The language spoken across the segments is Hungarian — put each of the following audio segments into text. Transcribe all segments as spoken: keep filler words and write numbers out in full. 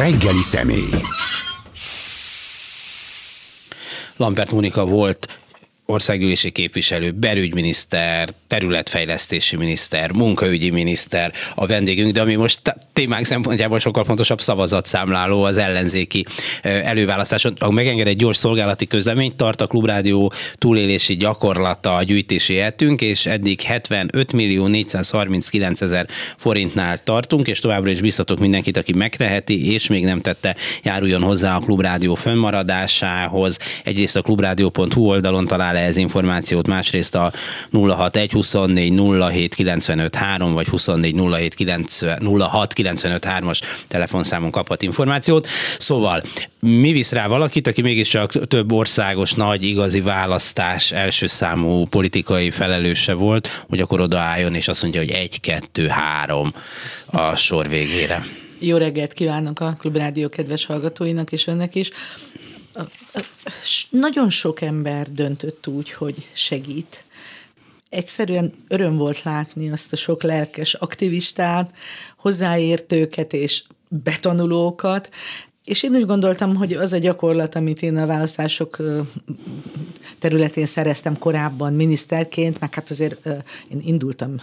reggeli személy. Lamperth Mónika volt országgyűlési képviselő, belügyminiszter, területfejlesztési miniszter, munkaügyi miniszter a vendégünk, de ami most témák szempontjából sokkal fontosabb, szavazatszámláló az ellenzéki előválasztáson. Ha megenged, egy gyors szolgálati közleményt tart a Klubrádió túlélési gyakorlata a gyűjtési hetünk, és eddig hetvenöt millió négyszázharminckilencezer forintnál tartunk, és továbbra is biztatok mindenkit, aki megteheti, és még nem tette, járuljon hozzá a Klubrádió fönnmaradásához. Egyrészt a klubrádió pont hu oldalon talál ez információt, másrészt a nulla hatvanegy huszonnégy nulla hét kilencvenöt három vagy huszonnégy nulla hét nulla hat kilencvenöt hármas telefonszámon kaphat információt. Szóval mi visz rá valakit, aki mégiscsak több országos nagy igazi választás első számú politikai felelőse volt, hogy akkor odaálljon és azt mondja, hogy egy, kettő, három a sor végére. Jó reggelt kívánok a Klubrádió kedves hallgatóinak és önnek is. Nagyon sok ember döntött úgy, hogy segít. Egyszerűen öröm volt látni azt a sok lelkes aktivistát, hozzáértőket és betanulókat, és én úgy gondoltam, hogy az a gyakorlat, amit én a választások területén szereztem korábban miniszterként, meg hát azért én indultam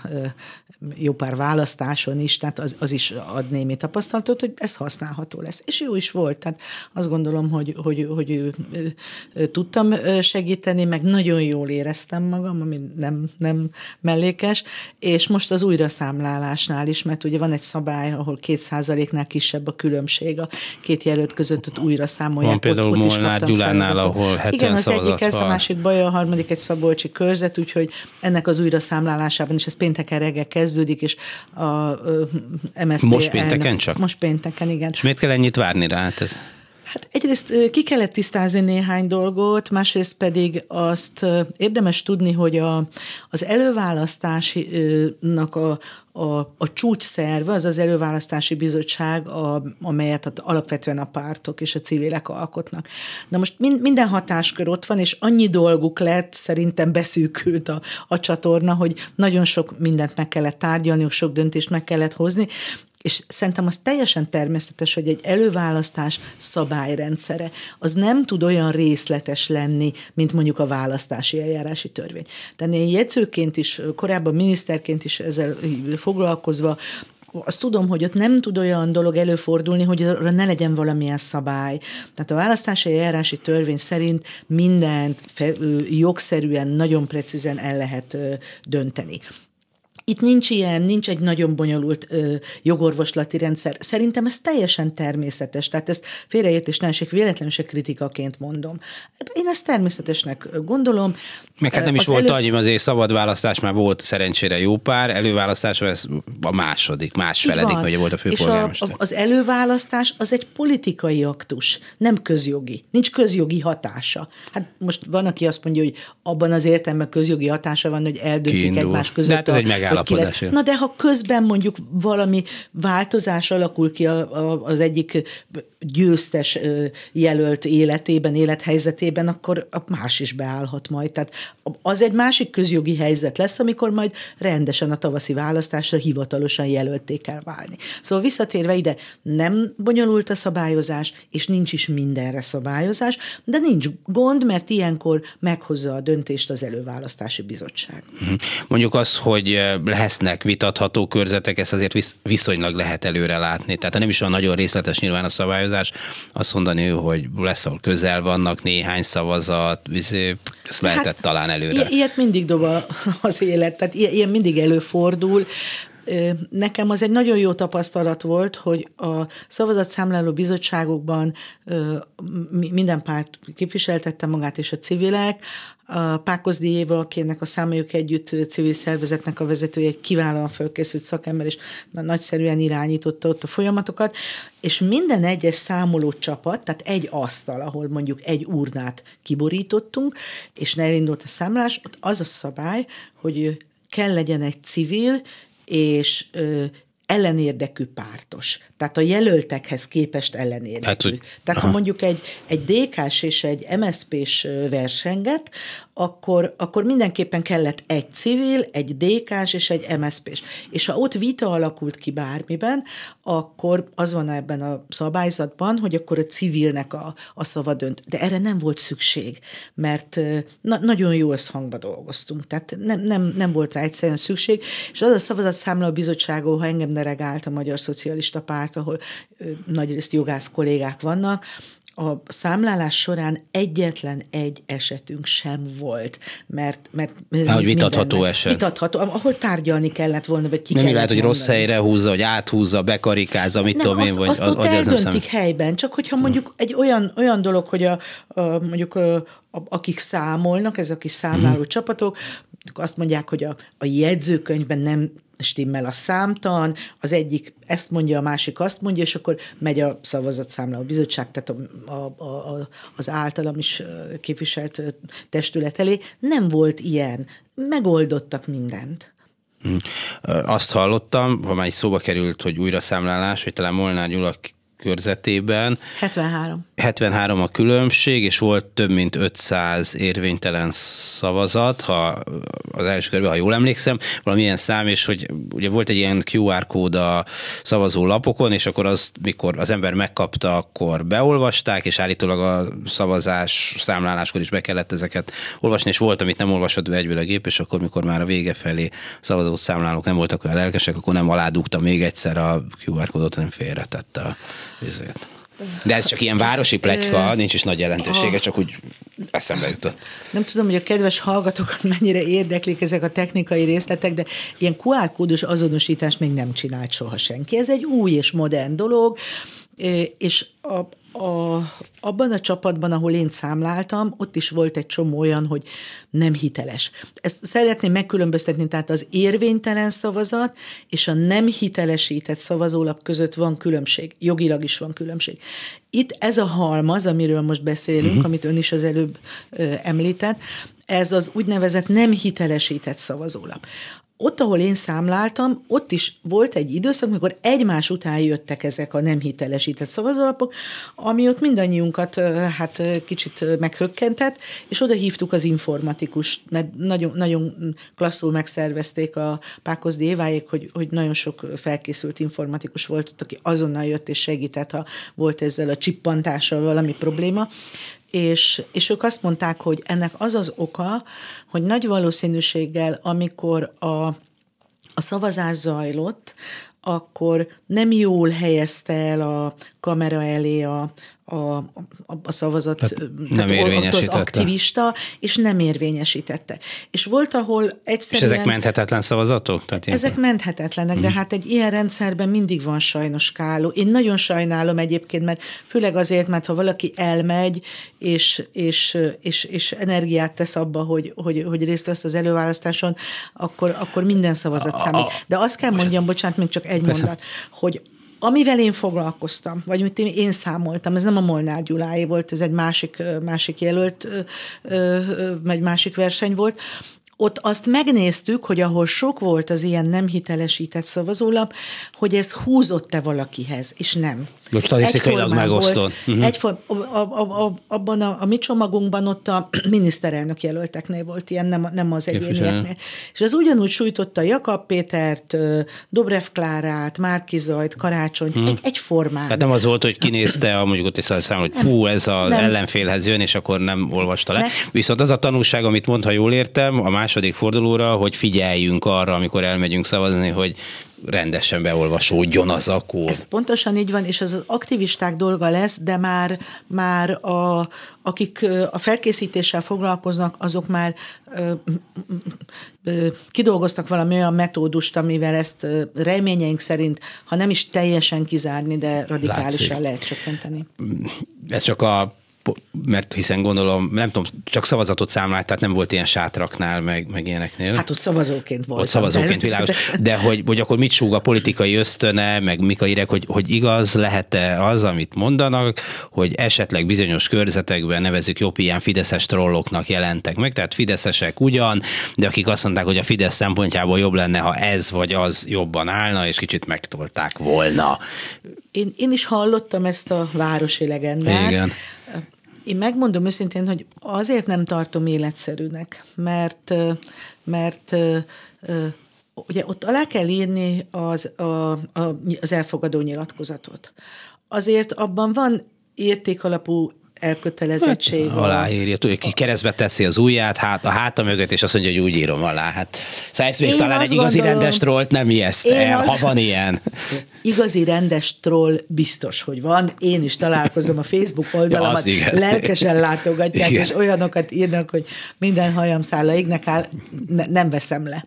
jó pár választáson is, tehát az, az is ad némi tapasztalatot, hogy ez használható lesz. És jó is volt, tehát azt gondolom, hogy, hogy, hogy tudtam segíteni, meg nagyon jól éreztem magam, ami nem, nem mellékes, és most az újraszámlálásnál is, mert ugye van egy szabály, ahol két százaléknál kisebb a különbség a két jelölt között, ott újra számolják. Van például ott, ott Molnár Gyulánnál, ahol hetven igen, az egyik ez, a másik baj, a harmadik egy szabolcsi körzet, úgyhogy ennek az újra számlálásában, és ez pénteken reggel kezdődik, és a, a em es zé pé most pénteken elnök, csak? Most pénteken, igen. És miért kell ennyit várni rá? Hát ez... Hát egyrészt ki kellett tisztázni néhány dolgot, másrészt pedig azt érdemes tudni, hogy a, az előválasztásnak a, a, a csúcsszerve, az az előválasztási bizottság, a, amelyet alapvetően a pártok és a civilek alkotnak. Na most min, minden hatáskör ott van, és annyi dolguk lett, szerintem beszűkült a, a csatorna, hogy nagyon sok mindent meg kellett tárgyalni, sok döntést meg kellett hozni, és szerintem az teljesen természetes, hogy egy előválasztás szabályrendszere az nem tud olyan részletes lenni, mint mondjuk a választási eljárási törvény. Tehát én jegyzőként is, korábban miniszterként is ezzel foglalkozva, azt tudom, hogy ott nem tud olyan dolog előfordulni, hogy arra ne legyen valamilyen szabály. Tehát a választási eljárási törvény szerint mindent jogszerűen, nagyon precízen el lehet dönteni. Itt nincs ilyen, nincs egy nagyon bonyolult ö, jogorvoslati rendszer. Szerintem ez teljesen természetes, tehát ezt félreértés ne esik, véletlenül se kritikaként mondom. Én ezt természetesnek gondolom. Meg hát nem is az volt elő... annyi, azért szabad választás már volt szerencsére jó pár, előválasztás ez a második, másfeledik, vagy volt a főpolgármester. És a, az előválasztás az egy politikai aktus, nem közjogi. Nincs közjogi hatása. Hát most van, aki azt mondja, hogy abban az értelemben közjogi hatása van, hogy eldöntik Kiindul. egymás között a... Na de ha közben mondjuk valami változás alakul ki a, a, az egyik győztes jelölt életében, élethelyzetében, akkor más is beállhat majd. Tehát az egy másik közjogi helyzet lesz, amikor majd rendesen a tavaszi választásra hivatalosan jelölté kell válni. Szóval visszatérve ide, nem bonyolult a szabályozás, és nincs is mindenre szabályozás, de nincs gond, mert ilyenkor meghozza a döntést az előválasztási bizottság. Mondjuk az, hogy lesznek vitatható körzetek, ezt azért viszonylag lehet előre látni. Tehát nem is olyan nagyon részletes nyilván a szabályozás, azt mondani, hogy lesz, ahol közel vannak, néhány szavazat, ezt lehetett hát, talán előre. Ilyet mindig dob az élet, tehát ilyen mindig előfordul. Nekem az egy nagyon jó tapasztalat volt, hogy a szavazatszámláló bizottságokban minden párt képviseltette magát, és a civilek, a Pákozdi Éva, akinek a Számoljuk Együtt civil szervezetnek a vezetője, egy kiválóan felkészült szakember, és nagyszerűen irányította ott a folyamatokat, és minden egyes számoló csapat, tehát egy asztal, ahol mondjuk egy urnát kiborítottunk, és elindult a számlás, ott az a szabály, hogy kell legyen egy civil, és ellenérdekű pártos. Tehát a jelöltekhez képest ellenérdekű. Tehát, hogy, Tehát ha mondjuk egy, egy dé ká-s és egy em es zé pé-s versenget, akkor, akkor mindenképpen kellett egy civil, egy dé ká-s és egy em es zé pé-s. És ha ott vita alakult ki bármiben, akkor az van ebben a szabályzatban, hogy akkor a civilnek a, a szava dönt. De erre nem volt szükség, mert na, nagyon jó összhangba dolgoztunk. Tehát nem, nem, nem volt rá egyszerűen szükség. És az a szavazatszámla bizottságon, ha engem delegált a Magyar Szocialista Párt, ahol ö, nagyrészt jogász kollégák vannak, a számlálás során egyetlen egy esetünk sem volt, mert... mert Há, vitatható eset. Vitatható, ahol tárgyalni kellett volna, vagy ki nem kellett lehet, mondani. Hogy rossz helyre húzza, vagy áthúzza, bekarikázza, mit nem, tudom azt, én, vagy... Azt ott az eldöntik helyben, csak hogyha mondjuk egy olyan, olyan dolog, hogy a, a, mondjuk a, a, akik számolnak, ez a kis számláló hmm. csapatok, azt mondják, hogy a, a jegyzőkönyvben nem stimmel a számtan, az egyik ezt mondja, a másik azt mondja, és akkor megy a szavazatszámla a bizottság, tehát a, a, a, az általam is képviselt testület elé. Nem volt ilyen. Megoldottak mindent. Azt hallottam, ha már egy szóba került, hogy újra számlálás, hogy talán Molnár Gyula körzetében. hetvenhárom hetvenhárom a különbség, és volt több mint ötszáz érvénytelen szavazat, ha az első körben, ha jól emlékszem, valamilyen szám, és hogy ugye volt egy ilyen kú er kód a szavazó lapokon, és akkor az, mikor az ember megkapta, akkor beolvasták, és állítólag a szavazás számláláskor is be kellett ezeket olvasni, és volt, amit nem olvasott be egyből a gép, és akkor, mikor már a vége felé szavazó számlálók nem voltak olyan lelkesek, akkor nem aládugta még egyszer a kú er kódot, hanem félretette a vizet. De ez csak ilyen városi pletyka, nincs is nagy jelentősége, csak úgy eszembe jutott. Nem tudom, hogy a kedves hallgatókat mennyire érdeklik ezek a technikai részletek, de ilyen kú er kódos azonosítást még nem csinált soha senki. Ez egy új és modern dolog, és a A, abban a csapatban, ahol én számláltam, ott is volt egy csomó olyan, hogy nem hiteles. Ezt szeretném megkülönböztetni, tehát az érvénytelen szavazat és a nem hitelesített szavazólap között van különbség, jogilag is van különbség. Itt ez a halmaz, amiről most beszélünk, uh-huh. amit ön is az előbb ö, említett, ez az úgynevezett nem hitelesített szavazólap. Ott, ahol én számláltam, ott is volt egy időszak, amikor egymás után jöttek ezek a nem hitelesített szavazólapok, ami ott mindannyiunkat hát kicsit meghökkentett, és oda hívtuk az informatikust, mert nagyon, nagyon klasszul megszervezték a Pákozdi Éváék, hogy, hogy nagyon sok felkészült informatikus volt ott, aki azonnal jött és segített, ha volt ezzel a csippantással valami probléma. És, és ők azt mondták, hogy ennek az az oka, hogy nagy valószínűséggel, amikor a, a szavazás zajlott, akkor nem jól helyezte el a kamera elé a, a, a, a szavazat, tehát nem érvényesítette. Az aktivista, és nem érvényesítette. És volt, ahol egyszerűen... És ezek menthetetlen szavazatok? Tehát ezek ilyen... menthetetlenek, de hát egy ilyen rendszerben mindig van sajnos káló. Én nagyon sajnálom egyébként, mert főleg azért, mert ha valaki elmegy, és, és, és, és energiát tesz abba, hogy, hogy, hogy részt vesz az előválasztáson, akkor, akkor minden szavazat számít. De azt kell mondjam, bocsánat, még csak egy Persze. mondat, hogy amivel én foglalkoztam, vagy mit én számoltam, ez nem a Molnár Gyuláé volt, ez egy másik, másik jelölt, egy másik verseny volt. Ott azt megnéztük, hogy ahol sok volt az ilyen nem hitelesített szavazólap, hogy ez húzott-e valakihez, és nem. Statisztikailag megosztott. Uh-huh. Egyform, a, a, a, abban a, a mi csomagunkban ott a miniszterelnök jelölteknél volt ilyen, nem, nem az egyénieknél. És az ugyanúgy sújtotta Jakab Pétert, Dobrev Klárát, Márki-Zajt, Karácsonyt, uh-huh. egy, egyformán. Tehát nem az volt, hogy kinézte a mondjuk ott is szám, hogy fú, ez az nem. ellenfélhez jön, és akkor nem olvasta le. Nem. Viszont az a tanulság, amit mond, ha jól értem, a második fordulóra, hogy figyeljünk arra, amikor elmegyünk szavazni, hogy rendesen beolvasódjon az a kód. Ez pontosan így van, és ez az aktivisták dolga lesz, de már, már a, akik a felkészítéssel foglalkoznak, azok már ö, ö, kidolgoztak valami olyan metódust, amivel ezt reményeink szerint, ha nem is teljesen kizárni, de radikálisan Látszik. Lehet csökkenteni. Ez csak a mert hiszen gondolom, nem tudom, csak szavazatot számlált, tehát nem volt ilyen sátraknál, meg, meg ilyeneknél. Hát ott szavazóként volt. Ott szavazóként világos. De hogy, hogy akkor mit súg a politikai ösztöne, meg mik a hírek, hogy, hogy igaz lehet-e az, amit mondanak, hogy esetleg bizonyos körzetekben nevezzük jobb ilyen fideszes trolloknak jelentek meg, tehát fideszesek ugyan, de akik azt mondták, hogy a Fidesz szempontjából jobb lenne, ha ez vagy az jobban állna, és kicsit megtolták volna. Én, én is hallottam ezt a városi legendát. Igen. Én megmondom őszintén, hogy azért nem tartom életszerűnek, mert, mert ugye ott alá kell írni az, a, a, az elfogadó nyilatkozatot. Azért abban van értékalapú elkötelezettség. Hát, aláírja, tudja, ki keresztbe teszi az ujját, hát a háta mögött, és azt mondja, hogy úgy írom alá. Hát, szóval ez még talán egy igazi gondolom, rendes trollt nem ijeszt el, az... ha van ilyen. Igazi rendes troll biztos, hogy van. Én is találkozom a Facebook oldalamat, ja, lelkesen látogatják, igen. És olyanokat írnak, hogy minden hajam szála égnek áll, ne, nem veszem le.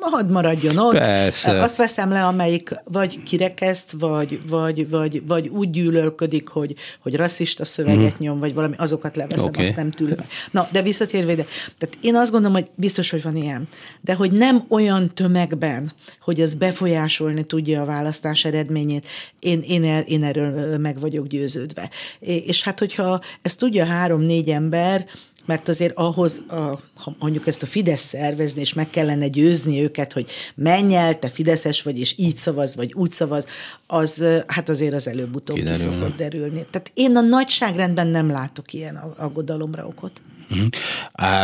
Hadd maradjon ott. Persze. Azt veszem le, amelyik vagy kirekeszt, vagy, vagy, vagy, vagy úgy gyűlölködik, hogy, hogy rasszista szöveget mm. nyom, vagy valami, azokat leveszem, okay. Azt nem tűlöm. Na, de visszatérve ide. Tehát én azt gondolom, hogy biztos, hogy van ilyen. De hogy nem olyan tömegben, hogy ez befolyásolni tudja a választás eredményét, én, én, el, én erről meg vagyok győződve. És hát, hogyha ezt tudja három-négy ember, mert azért ahhoz, a, ha mondjuk ezt a Fidesz szervezni, és meg kellene győzni őket, hogy menj el, te fideszes vagy, és így szavaz, vagy úgy szavaz, az hát azért az előbb-utóbb ki szokott derülni. Tehát én a nagyságrendben nem látok ilyen aggodalomra okot. Mm-hmm.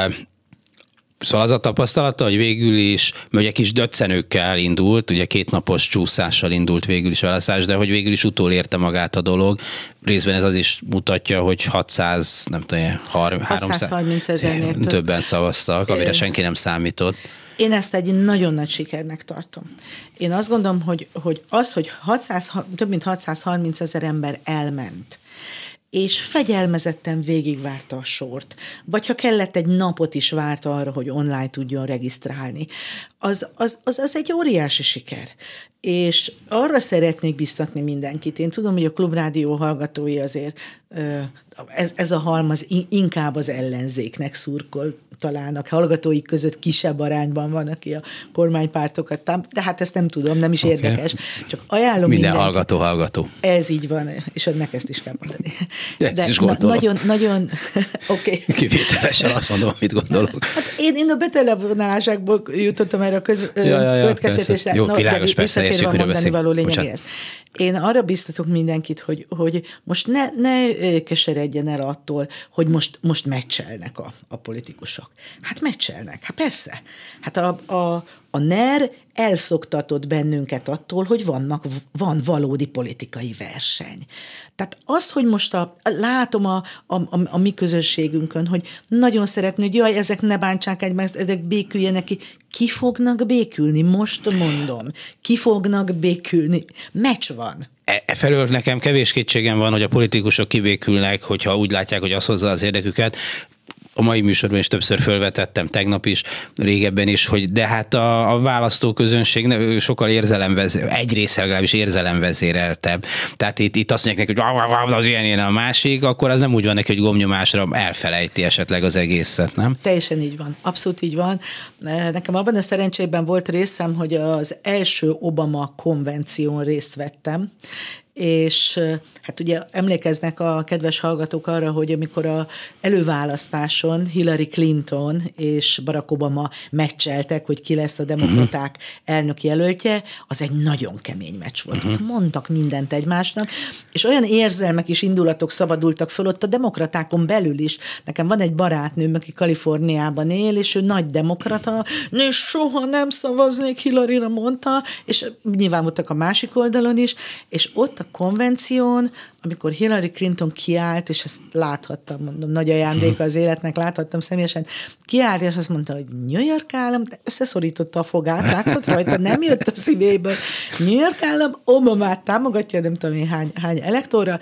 Uh... Szóval az a tapasztalata, hogy végül is, mert ugye kis döccenőkkel indult, ugye kétnapos csúszással indult végül is a választás, de hogy végül is utolérte magát a dolog. Részben ez az is mutatja, hogy hatszáz, nem tudom, hatszázharminc ezernél több. Többen szavaztak, amire senki nem számított. Én ezt egy nagyon nagy sikernek tartom. Én azt gondolom, hogy, hogy az, hogy hatszáz, több mint hatszázharminc ezer ember elment, és fegyelmezetten végigvárta a sort, vagy ha kellett egy napot is várt arra, hogy online tudjon regisztrálni, az, az, az, az egy óriási siker. És arra szeretnék biztatni mindenkit. Én tudom, hogy a Klubrádió hallgatói azért ez, ez a halmaz inkább az ellenzéknek szurkol, talán a hallgatóik között kisebb arányban van, aki a kormánypártokat tám, de hát ezt nem tudom, nem is okay. Érdekes. Csak ajánlom minden mindenki. hallgató, hallgató. Ez így van, és önnek ezt is kell mondani. De ezt is gondolom. Na, nagyon, nagyon, oké. Okay. Kivételesen azt mondom, amit gondolok. Hát én, én a betelefonálásokból jutottam erre a köz, ja, ja, ja, következtetésre. Jó, világos, persze, és jövőre beszélünk. Való lényegéhez. Én arra biztatok mindenkit, hogy, hogy most ne, ne keseredjen el attól, hogy most, most meccselnek a, a politikusok. Hát meccselnek, hát persze. Hát a, a, a NER elszoktatott bennünket attól, hogy vannak, van valódi politikai verseny. Tehát az, hogy most a, látom a, a, a, a mi közösségünkön, hogy nagyon szeretnő, hogy jaj, ezek ne bántsák egymást, ezek béküljenek ki. Ki fognak békülni? Most mondom. Ki fognak békülni? Meccs van. E felől nekem kevés kétségem van, hogy a politikusok kibékülnek, hogyha úgy látják, hogy az hozza az érdeküket. A mai műsorban is többször felvetettem, tegnap is, régebben is, hogy de hát a, a választóközönség sokkal érzelemvezéreltebb, egy része legalábbis érzelemvezéreltebb. Tehát itt, itt azt mondják neki, hogy az ilyen, ilyen a másik, akkor az nem úgy van neki, hogy gomnyomásra elfelejti esetleg az egészet, nem? Teljesen így van, abszolút így van. Nekem abban a szerencsében volt részem, hogy az első Obama konvención részt vettem, és hát ugye emlékeznek a kedves hallgatók arra, hogy amikor az előválasztáson Hillary Clinton és Barack Obama meccseltek, hogy ki lesz a demokraták uh-huh. elnök jelöltje, az egy nagyon kemény meccs volt. Uh-huh. Ott mondtak mindent egymásnak, és olyan érzelmek és indulatok szabadultak föl ott a demokratákon belül is. Nekem van egy barátnőm, aki Kaliforniában él, és ő nagy demokrata, és soha nem szavaznék Hillaryra, mondta, és nyilván voltak a másik oldalon is, és ott a konvención, amikor Hillary Clinton kiállt, és ezt láthattam, mondom, nagy ajándéka az életnek, láthattam személyesen, kiállt, és azt mondta, hogy New York állam, de összeszorította a fogát, látszott rajta, nem jött a szívéből. New York állam Obamát támogatja, nem tudom én hány, hány elektorra,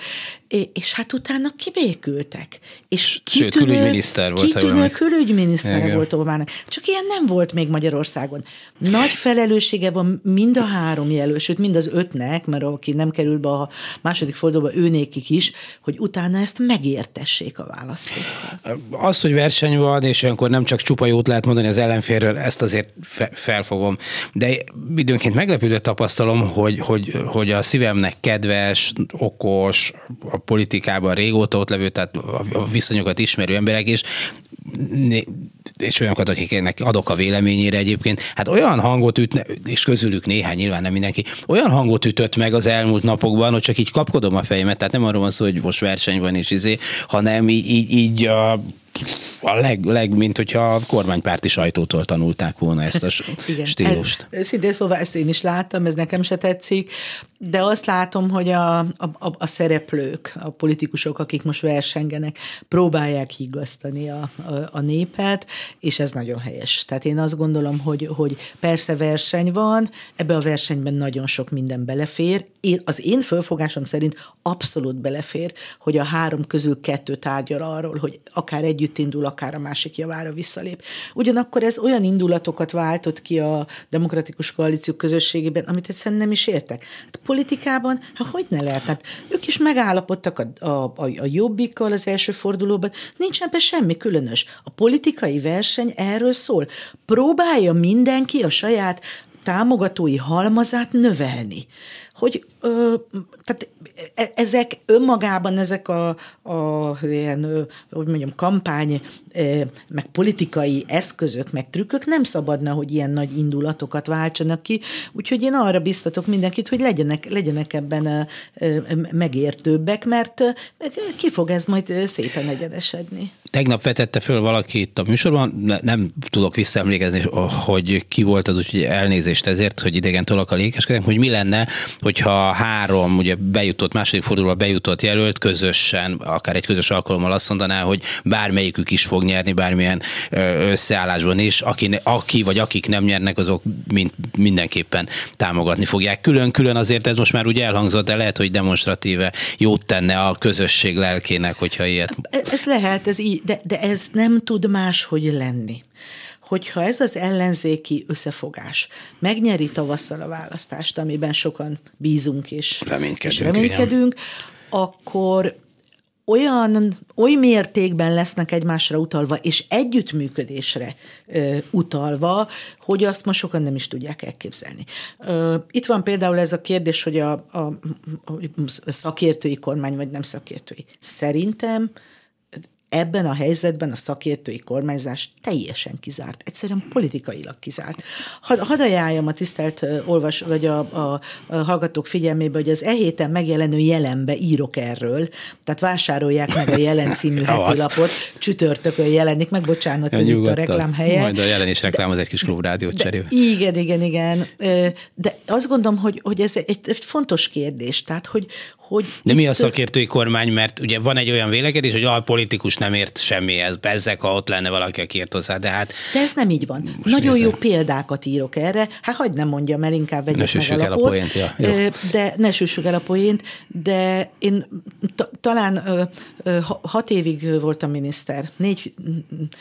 és, és hát utána kibékültek. És kitűnő, sőt, külügyminiszter volt. Kitűnő külügyminisztere volt Obamának. Csak ilyen nem volt még Magyarországon. Nagy felelőssége van mind a három jelöl, sőt, mind az ötnek, mert aki nem kerül be a a második fordulóban őnékik is, hogy utána ezt megértessék a választókkal. Az, hogy verseny van, és olyankor nem csak csupa jót lehet mondani az ellenférről, ezt azért fe- felfogom. De időnként meglepődve tapasztalom, hogy, hogy, hogy a szívemnek kedves, okos, a politikában régóta ott levő, tehát a viszonyokat ismerő emberek is, és olyanokat, akiknek adok a véleményére egyébként, hát olyan hangot ütne, és közülük néhány, nyilván nem mindenki, olyan hangot ütött meg az elmúlt napokban, hogy csak így kapkodom a fejemet, tehát nem arról van szó, hogy most verseny van és izé, hanem így, így, így a a leg, leg, mint hogyha a kormánypárti sajtótól tanulták volna ezt a igen, stílust. Ez, szintén szóval ezt én is láttam, ez nekem se tetszik, de azt látom, hogy a, a, a szereplők, a politikusok, akik most versengenek, próbálják higgasztani a, a, a népet, és ez nagyon helyes. Tehát én azt gondolom, hogy, hogy persze verseny van, ebbe a versenyben nagyon sok minden belefér. Én, az én fölfogásom szerint abszolút belefér, hogy a három közül kettő tárgyal arról, hogy akár együtt indul, akár a másik javára visszalép. Ugyanakkor ez olyan indulatokat váltott ki a Demokratikus Koalíció közösségében, amit egyszerűen nem is értek. Hát politikában, hát hogy ne lehet? Hát ők is megállapodtak a, a, a Jobbikkal az első fordulóban, nincs ebben semmi különös. A politikai verseny erről szól. Próbálja mindenki a saját támogatói halmazát növelni. Hogy ö, tehát ezek önmagában, ezek a, a ilyen, hogy mondjam, kampány, meg politikai eszközök, meg trükkök nem szabadna, hogy ilyen nagy indulatokat váltsanak ki, úgyhogy én arra biztatok mindenkit, hogy legyenek, legyenek ebben megértőbbek, mert ki fog ez majd szépen egyenesedni. Tegnap vetette föl valaki itt a műsorban, nem tudok visszaemlékezni, hogy ki volt az, úgyhogy elnézést ezért, hogy idegen tolak a lékeskedem, hogy mi lenne, hogyha három ugye bejutott, második fordulóba bejutott jelölt közösen, akár egy közös alkalommal azt mondaná, hogy bármelyikük is fog nyerni, bármilyen összeállásban is, aki, aki vagy akik nem nyernek, azok mind, mindenképpen támogatni fogják. Külön-külön azért ez most már úgy elhangzott, de lehet, hogy demonstratíve jót tenne a közösség lelkének, hogyha ilyet. Ez lehet, ez így, de, de ez nem tud máshogy lenni. Hogyha ez az ellenzéki összefogás megnyeri tavasszal a választást, amiben sokan bízunk és reménykedünk, és reménykedünk akkor olyan, oly mértékben lesznek egymásra utalva, és együttműködésre ö, utalva, hogy azt ma sokan nem is tudják elképzelni. Ö, itt van például ez a kérdés, hogy a, a, a szakértői kormány, vagy nem szakértői. Szerintem ebben a helyzetben a szakértői kormányzás teljesen kizárt, egyszerűen politikailag kizárt. Had, hadd ajánljam a tisztelt olvas, vagy a, a, a hallgatók figyelmébe, hogy az e héten megjelenő Jelenbe írok erről, tehát vásárolják meg a Jelen című heti lapot, csütörtökön jelenik, meg bocsánat, ja, ez itt a reklám helye. Majd a Jelen is reklámoz egy kis Klubrádiót cserébe. Igen, igen, igen. De azt gondolom, hogy, hogy ez egy, egy fontos kérdés, tehát hogy Hogy de mi a szakértői kormány, mert ugye van egy olyan vélekedés, hogy a politikus nem ért semmihez, bezzeg, ha ott lenne valaki, aki ért hozzá, de hát... De ez nem így van. Nagyon jó példákat írok erre, hát hagyd nem mondjam el, inkább vegyük meg a lapot. Ja, de ne süssük el a poént, de én ta, talán ö, ö, hat évig voltam miniszter, négy,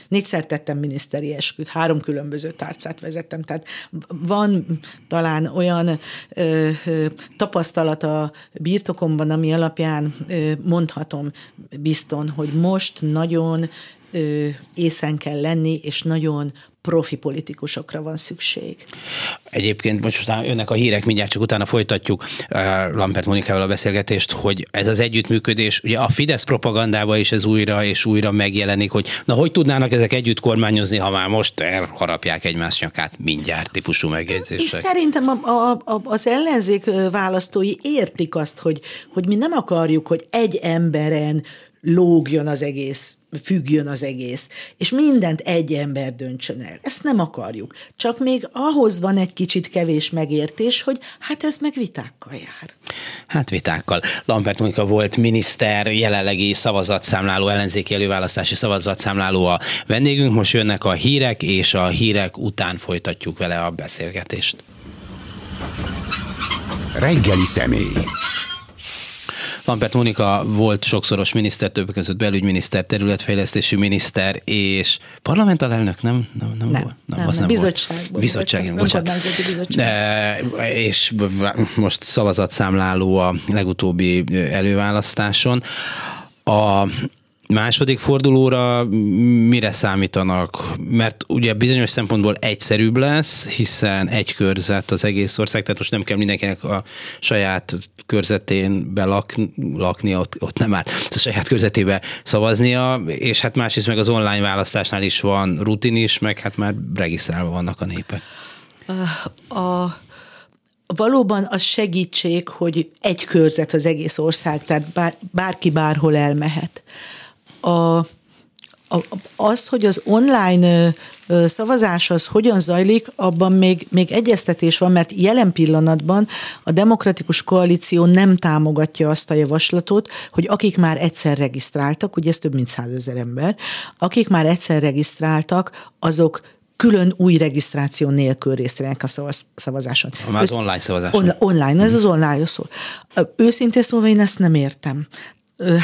négyszer tettem miniszteri esküt, három különböző tárcát vezettem, tehát van talán olyan ö, ö, tapasztalat a birtokom, ami alapján mondhatom bizton, hogy most nagyon észen kell lenni, és nagyon profi politikusokra van szükség. Egyébként most jönnek a hírek, mindjárt csak utána folytatjuk Lamperth Mónikával a beszélgetést, hogy ez az együttműködés, ugye a Fidesz propagandában is ez újra és újra megjelenik, hogy na hogy tudnának ezek együtt kormányozni, ha már most elharapják egymás nyakát mindjárt típusú megjegyzések. Szerintem a, a, a, az ellenzék választói értik azt, hogy, hogy mi nem akarjuk, hogy egy emberen lógjon az egész, függjön az egész, és mindent egy ember döntsön el. Ezt nem akarjuk. Csak még ahhoz van egy kicsit kevés megértés, hogy hát ez meg vitákkal jár. Hát vitákkal. Lamperth Mónika volt miniszter, jelenlegi szavazatszámláló, ellenzéki előválasztási szavazatszámláló a vendégünk. Most jönnek a hírek, és a hírek után folytatjuk vele a beszélgetést. Reggeli személy. Lamperth Mónika volt sokszoros miniszter, többek között belügyminiszter, területfejlesztési miniszter, és parlamentalelnök, nem? Nem, nem, nem, volt. nem, nem, nem bizottság. Volt. Bizottság, önkormányzati bizottság. E, és most szavazatszámláló a legutóbbi előválasztáson. A második fordulóra mire számítanak? Mert ugye bizonyos szempontból egyszerűbb lesz, hiszen egy körzet az egész ország, tehát most nem kell mindenkinek a saját körzetén belak, laknia, ott, ott nem árt, a saját körzetébe szavaznia, és hát másrészt meg az online választásnál is van rutin is, meg hát már regisztrálva vannak a népek. A, a... Valóban az segítség, hogy egy körzet az egész ország, tehát bár, bárki bárhol elmehet. A, a, az, hogy az online szavazás az hogyan zajlik, abban még, még egyeztetés van, mert jelen pillanatban a Demokratikus Koalíció nem támogatja azt a javaslatot, hogy akik már egyszer regisztráltak, ugye ez több mint százezer ember, akik már egyszer regisztráltak, azok külön új regisztráció nélkül részt vennek a szavaz, szavazáson. Már az Ösz, online szavazáson. On, online, ez az online szól. Őszintén szóval én ezt nem értem.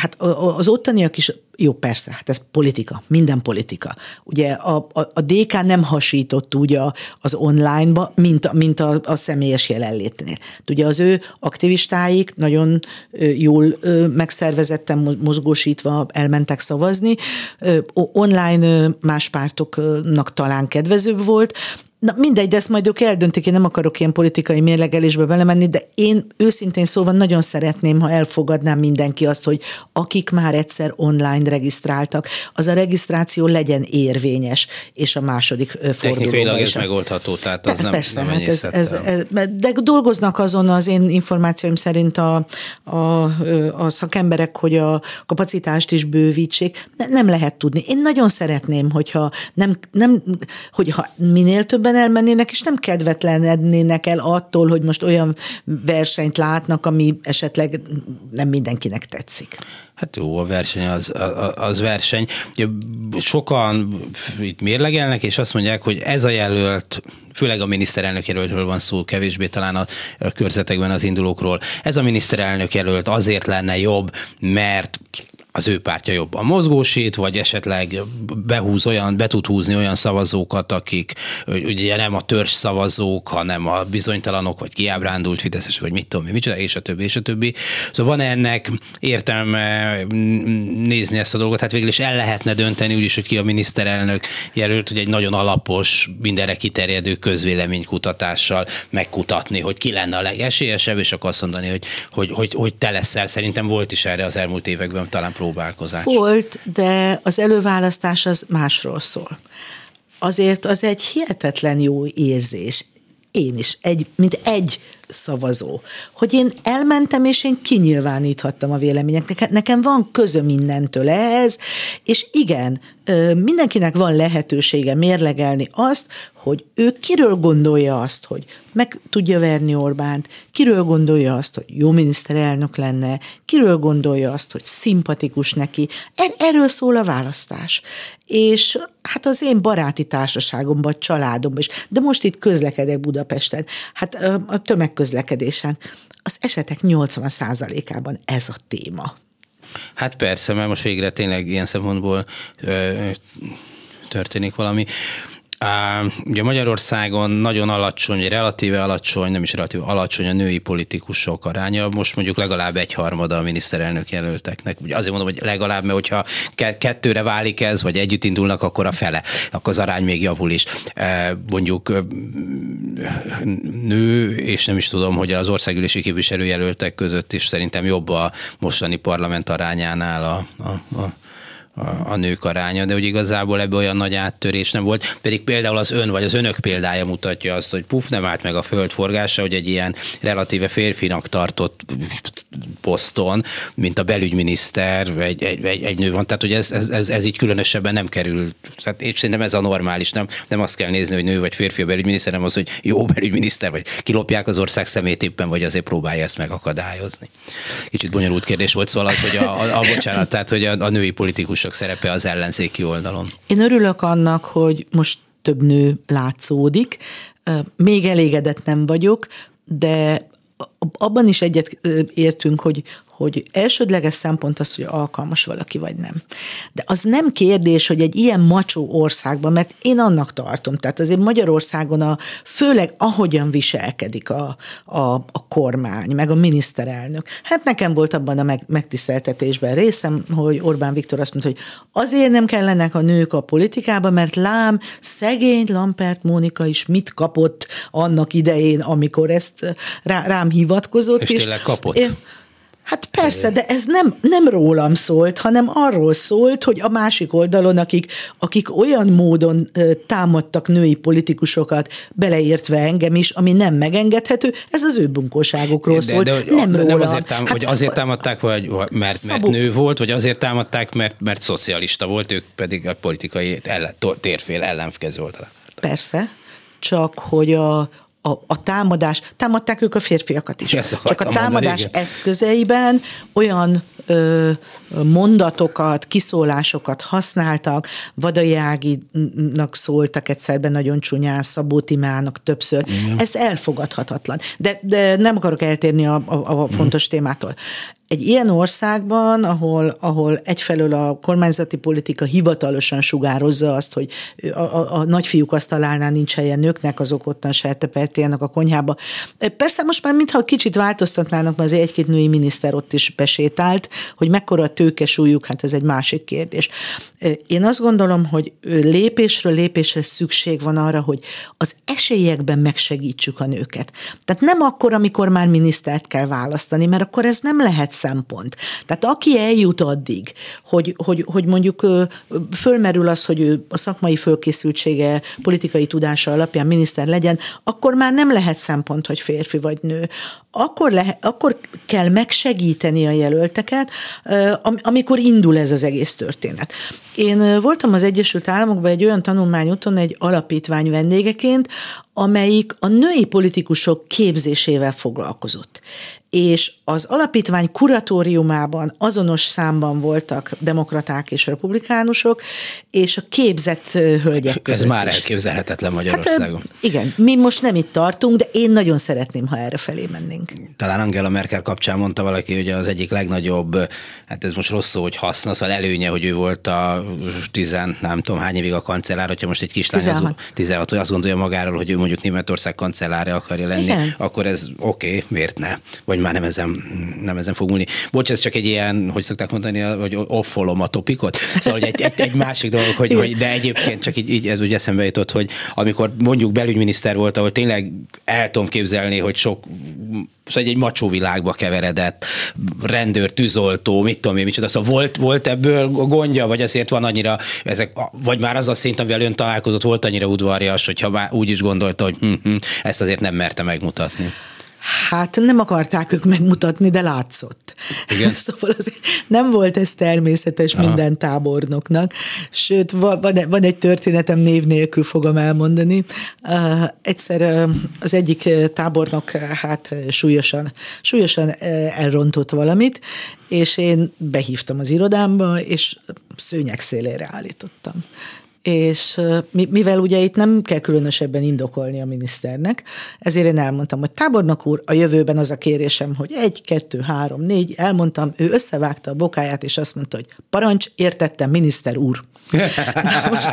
Hát az ottaniak is, jó persze, hát ez politika, minden politika. Ugye a, a, a dé ká nem hasított úgy a, az online-ba, mint, mint a, a személyes jelenlétnél. Ugye az ő aktivistáik nagyon jól megszervezetten mozgósítva elmentek szavazni. Online más pártoknak talán kedvezőbb volt. Na mindegy, de ezt majd ők eldöntik, én nem akarok ilyen politikai mérlegelésbe belemenni, de én őszintén szóval nagyon szeretném, ha elfogadnám mindenki azt, hogy akik már egyszer online regisztráltak, az a regisztráció legyen érvényes, és a második fordulóban. Technikailag ez megoldható, tehát az nem persze, nem hát ez, ez, ez, de dolgoznak azon az én információim szerint a, a, a szakemberek, hogy a kapacitást is bővítsék. Nem lehet tudni. Én nagyon szeretném, hogyha, nem, nem, hogyha minél többen elmennének, és nem kedvetlenednének el attól, hogy most olyan versenyt látnak, ami esetleg nem mindenkinek tetszik. Hát jó, a verseny az, az verseny. Sokan itt mérlegelnek, és azt mondják, hogy ez a jelölt, főleg a miniszterelnök jelöltről van szó, kevésbé talán a körzetekben az indulókról. Ez a miniszterelnök jelölt azért lenne jobb, mert az ő pártja jobban mozgósít, vagy esetleg behúz olyan, be tud húzni olyan szavazókat, akik ugye nem a törzs szavazók, hanem a bizonytalanok, vagy kiábrándult fideszesek, vagy mit tudom én, micsoda, és a többi, és a többi. Szóval van ennek értelme nézni ezt a dolgot, hát végül is el lehetne dönteni úgyis, hogy ki a miniszterelnök jelölt, hogy egy nagyon alapos, mindenre kiterjedő közvéleménykutatással megkutatni, hogy ki lenne a legesélyesebb, és akkor azt mondani, hogy, hogy, hogy, hogy te leszel. Szerintem volt is erre az elmúlt években talán próbálkozás. Volt, de az előválasztás az másról szól. Azért az egy hihetetlen jó érzés. Én is, egy, mint egy szavazó. Hogy én elmentem, és én kinyilváníthattam a véleményeknek. Nekem van közöm innentől ehhez, és igen, mindenkinek van lehetősége mérlegelni azt, hogy ő kiről gondolja azt, hogy meg tudja verni Orbánt, kiről gondolja azt, hogy jó miniszterelnök lenne, kiről gondolja azt, hogy szimpatikus neki. Er- erről szól a választás. És hát az én baráti társaságomban, családomban is, de most itt közlekedek Budapesten, hát a tömegközlekedésen. Az esetek nyolcvan százalékában ez a téma. Hát persze, mert most végre tényleg ilyen szempontból ö, történik valami. Uh, ugye Magyarországon nagyon alacsony, relatíve alacsony, nem is relatíve alacsony a női politikusok aránya, most mondjuk legalább egyharmada a miniszterelnök jelölteknek. Ugye azért mondom, hogy legalább, mert hogyha kettőre válik ez, vagy együtt indulnak, akkor a fele, akkor az arány még javul is. Uh, mondjuk uh, nő, és nem is tudom, hogy az országgyűlési képviselőjelöltek között is szerintem jobb a mostani parlament arányánál a, a, a A, a nők aránya, de hogy igazából ebből olyan nagy áttörés nem volt, pedig például az ön vagy az önök példája mutatja azt, hogy puf, nem állt meg a föld forgása, hogy egy ilyen relatíve férfinak tartott poszton, mint a belügyminiszter, egy, egy, egy, egy nő van, tehát hogy ez, ez, ez, ez így különösebben nem kerül, tehát és szerintem ez a normális, nem, nem azt kell nézni, hogy nő vagy férfi a belügyminiszter, hanem az, hogy jó belügyminiszter, vagy kilopják az ország szemét éppen, vagy azért próbálja ezt megakadályozni. Kicsit bonyolult kérdés volt, szóval az, hogy a, a, a bocsánat, tehát hogy a, a női politikus sok szerepe az ellenzéki oldalon. Én örülök annak, hogy most több nő látszódik. Még elégedett nem vagyok, de abban is egyet értünk, hogy hogy elsődleges szempont az, hogy alkalmas valaki vagy nem. De az nem kérdés, hogy egy ilyen macsó országban, mert én annak tartom, tehát azért Magyarországon a, főleg ahogyan viselkedik a, a, a kormány, meg a miniszterelnök. Hát nekem volt abban a meg, megtiszteltetésben részem, hogy Orbán Viktor azt mondta, hogy azért nem kellenek a nők a politikába, mert lám, szegény Lamperth Mónika is mit kapott annak idején, amikor ezt rá, rám hivatkozott. És tényleg kapott. Én, Hát persze, de ez nem, nem rólam szólt, hanem arról szólt, hogy a másik oldalon, akik, akik olyan módon támadtak női politikusokat, beleértve engem is, ami nem megengedhető, ez az ő bunkóságokról de, szólt, de, hogy nem a, rólam. Nem azért, tám- hát, hogy azért támadták, vagy, mert, mert Szabó... nő volt, vagy azért támadták, mert, mert szocialista volt, ők pedig a politikai ellen, térfél ellenkező oldalán. Persze, csak hogy a... A, a támadás, támadták ők a férfiakat is. Ezt Csak a támadás mondani, eszközeiben olyan ö, mondatokat, kiszólásokat használtak, Vadai Áginak szóltak egyszerben nagyon csúnyán, Szabó Tímeának többször. Mm. Ez elfogadhatatlan. De, de nem akarok eltérni a, a, a fontos mm. témától. Egy ilyen országban, ahol, ahol egyfelől a kormányzati politika hivatalosan sugározza azt, hogy a, a, a nagyfiúk asztalánál nincs helye nőknek, azok ottan sertepertélnek a konyhába. Persze most már mintha kicsit változtatnának, mert azért egy-két női miniszter ott is besétált, hogy mekkora a tőkesúlyuk, hát ez egy másik kérdés. Én azt gondolom, hogy lépésről lépésre szükség van arra, hogy az esélyekben megsegítsük a nőket. Tehát nem akkor, amikor már minisztert kell választani, mert akkor ez nem lehet szempont. Tehát aki eljut addig, hogy, hogy, hogy mondjuk fölmerül az, hogy ő a szakmai fölkészültsége, politikai tudása alapján miniszter legyen, akkor már nem lehet szempont, hogy férfi vagy nő. Akkor, lehe, akkor kell megsegíteni a jelölteket, am, amikor indul ez az egész történet. Én voltam az Egyesült Államokban egy olyan tanulmányúton, egy alapítvány vendégeként, amelyik a női politikusok képzésével foglalkozott. És az alapítvány kuratóriumában azonos számban voltak demokraták és republikánusok, és a képzett hölgyek között. Ez már elképzelhetetlen Magyarországon. Hát, igen, mi most nem itt tartunk, de én nagyon szeretném, ha erre felé mennénk. Talán Angela Merkel kapcsán mondta valaki, hogy az egyik legnagyobb, hát ez most rossz szó, hogy haszna, szóval előnye, hogy ő volt a tizen, nem tudom hány évig a kancellár, hogyha most egy kislány tizenhat Az, tizenhat hogy azt gondolja magáról, hogy ő mondjuk Németország kancellárja akarja lenni, igen. Akkor ez oké, okay, miért ne? Vagy már nem ezen, nem ezen fog múlni. Bocs, ez csak egy ilyen, hogy szokták mondani, hogy offolom a topikot. Szóval hogy egy, egy, egy másik dolog, hogy, hogy de egyébként csak így, így ez úgy eszembe jutott, hogy amikor mondjuk belügyminiszter volt, ahol tényleg el tudom képzelni, hogy sok szóval egy macsó világba keveredett, rendőr, tűzoltó, mit tudom én, micsoda. Szóval volt, volt ebből gondja, vagy azért van annyira, ezek, vagy már az a szint, amivel ön találkozott, volt annyira udvarias, hogyha már úgy is gondolta, hogy hm, hm, ezt azért nem merte megmutatni. Hát nem akarták ők megmutatni, de látszott. Igen. Szóval azért nem volt ez természetes Aha. minden tábornoknak. Sőt, van egy történetem, név nélkül fogom elmondani. Egyszer az egyik tábornok hát súlyosan, súlyosan elrontott valamit, és én behívtam az irodámba, és szőnyeg szélére állítottam. És mivel ugye itt nem kell különösebben indokolni a miniszternek, ezért én elmondtam, hogy tábornok úr, a jövőben az a kérésem, hogy egy, kettő, három, négy, elmondtam, ő összevágta a bokáját, és azt mondta, hogy parancs, értettem, miniszter úr. Most,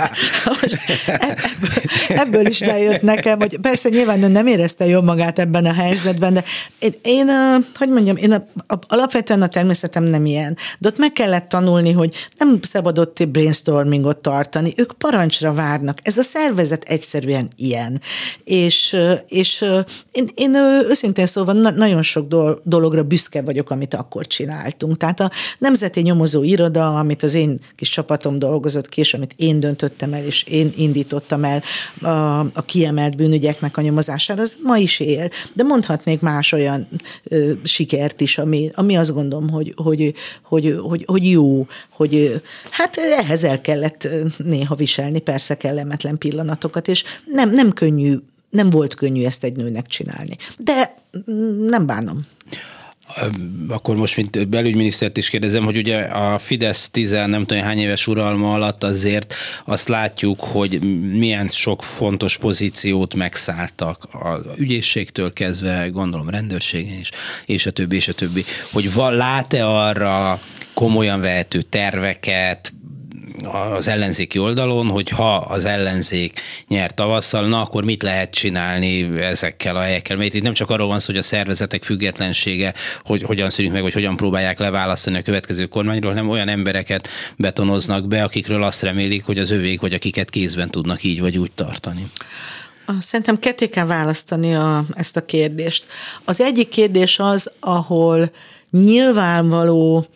most ebből, ebből is lejött nekem, hogy persze nyilván ő nem érezte jól magát ebben a helyzetben, de én, én a, hogy mondjam, én a, a, alapvetően a természetem nem ilyen, de ott meg kellett tanulni, hogy nem szabad ott brainstormingot tartani, ők parancsra várnak. Ez a szervezet egyszerűen ilyen. És, és én, én őszintén szólva nagyon sok dologra büszke vagyok, amit akkor csináltunk. Tehát a Nemzeti Nyomozó Iroda, amit az én kis csapatom dolgozott ki, és amit én döntöttem el, és én indítottam el a, a kiemelt bűnügyeknek a nyomozására, az ma is él. De mondhatnék más olyan ö, sikert is, ami, ami azt gondolom, hogy, hogy, hogy, hogy, hogy jó, hogy hát ehhez el kellett néha viselni, persze kellemetlen pillanatokat, és nem, nem könnyű, nem volt könnyű ezt egy nőnek csinálni. De nem bánom. akkor most, mint belügyminisztert is kérdezem, hogy ugye a Fidesz tizen nem tudom hány éves uralma alatt azért azt látjuk, hogy milyen sok fontos pozíciót megszálltak az ügyészségtől kezdve, gondolom rendőrségen is, és a többi, és a többi. Hogy van, lát-e arra komolyan vehető terveket az ellenzéki oldalon, hogy ha az ellenzék nyer tavasszal, na akkor mit lehet csinálni ezekkel a helyekkel? Mert itt nem csak arról van szó, hogy a szervezetek függetlensége, hogy hogyan szűnik meg, vagy hogyan próbálják leválasztani a következő kormányról, hanem olyan embereket betonoznak be, akikről azt remélik, hogy az övék, vagy akiket kézben tudnak így vagy úgy tartani. Szerintem ketté kell választani a, ezt a kérdést. Az egyik kérdés az, ahol nyilvánvaló